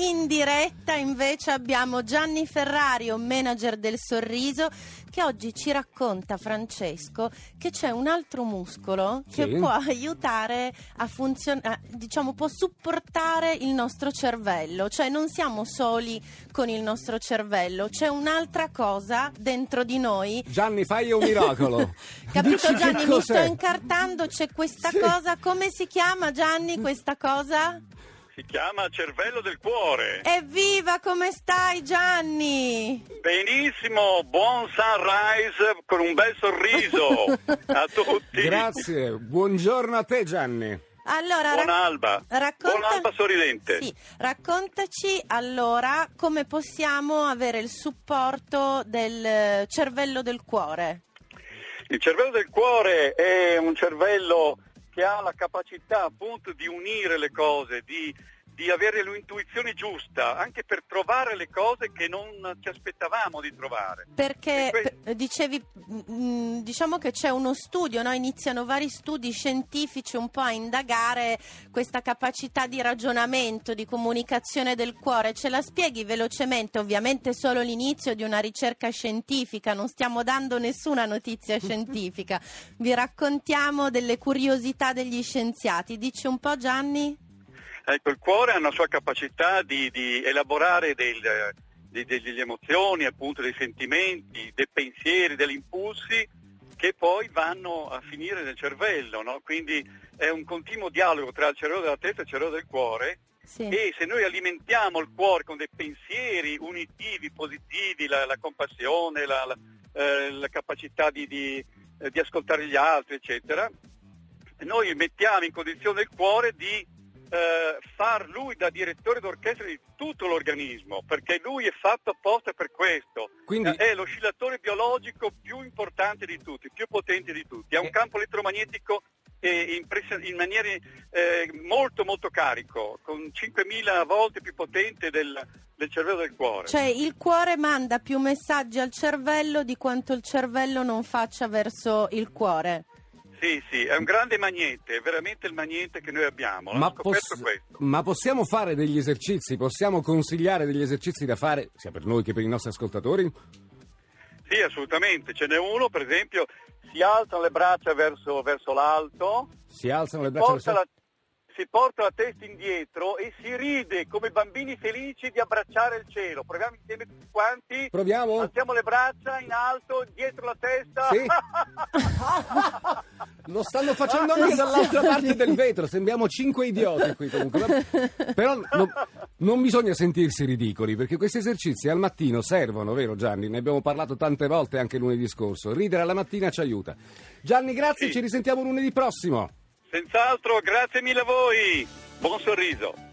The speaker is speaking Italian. In diretta invece abbiamo Gianni Ferrario, manager del sorriso, che oggi ci racconta, Francesco, che c'è un altro muscolo che può aiutare a funzionare, diciamo può supportare il nostro cervello, cioè non siamo soli con il nostro cervello, c'è un'altra cosa dentro di noi. Gianni, fai un miracolo. Capito Gianni, mi sto incartando, c'è questa cosa, come si chiama Gianni questa cosa? Si chiama cervello del cuore. Evviva, come stai Gianni? Benissimo, buon sunrise con un bel sorriso a tutti. Grazie, buongiorno a te Gianni. Allora, buon'alba, buon'alba sorridente. Sì, raccontaci allora come possiamo avere il supporto del cervello del cuore. Il cervello del cuore è un cervello che ha la capacità appunto di unire le cose, di avere l'intuizione giusta, anche per trovare le cose che non ci aspettavamo di trovare. Perché dicevi, diciamo che c'è uno studio, no? Iniziano vari studi scientifici un po' a indagare questa capacità di ragionamento, di comunicazione del cuore. Ce la spieghi velocemente? Ovviamente solo l'inizio di una ricerca scientifica, non stiamo dando nessuna notizia scientifica. Vi raccontiamo delle curiosità degli scienziati. Dici un po' Gianni? Ecco, il cuore ha una sua capacità di elaborare delle emozioni, appunto dei sentimenti, dei pensieri, degli impulsi che poi vanno a finire nel cervello, no? Quindi è un continuo dialogo tra il cervello della testa e il cervello del cuore. Sì. E se noi alimentiamo il cuore con dei pensieri unitivi, positivi, la compassione, la capacità di ascoltare gli altri, eccetera, noi mettiamo in condizione il cuore di far lui da direttore d'orchestra di tutto l'organismo, perché lui è fatto apposta per questo. Quindi è l'oscillatore biologico più importante di tutti, più potente di tutti, ha un campo elettromagnetico in maniera molto molto carico, con 5.000 volte più potente del cervello del cuore. Cioè il cuore manda più messaggi al cervello di quanto il cervello non faccia verso il cuore. Sì, sì, è un grande magnete, è veramente il magnete che noi abbiamo, l'ho scoperto questo. Ma possiamo fare degli esercizi, possiamo consigliare degli esercizi da fare, sia per noi che per i nostri ascoltatori? Sì, assolutamente, ce n'è uno, per esempio, si alzano le braccia verso l'alto, si porta la testa indietro e si ride come bambini felici di abbracciare il cielo. Proviamo insieme tutti quanti. Proviamo. Alziamo le braccia in alto, dietro la testa. Sì. Lo stanno facendo anche dall'altra parte del vetro. Sembriamo 5 idioti qui comunque. Però non bisogna sentirsi ridicoli, perché questi esercizi al mattino servono, vero Gianni? Ne abbiamo parlato tante volte anche lunedì scorso. Ridere alla mattina ci aiuta. Gianni, grazie, sì. Ci risentiamo lunedì prossimo. Senz'altro, grazie mille a voi, buon sorriso.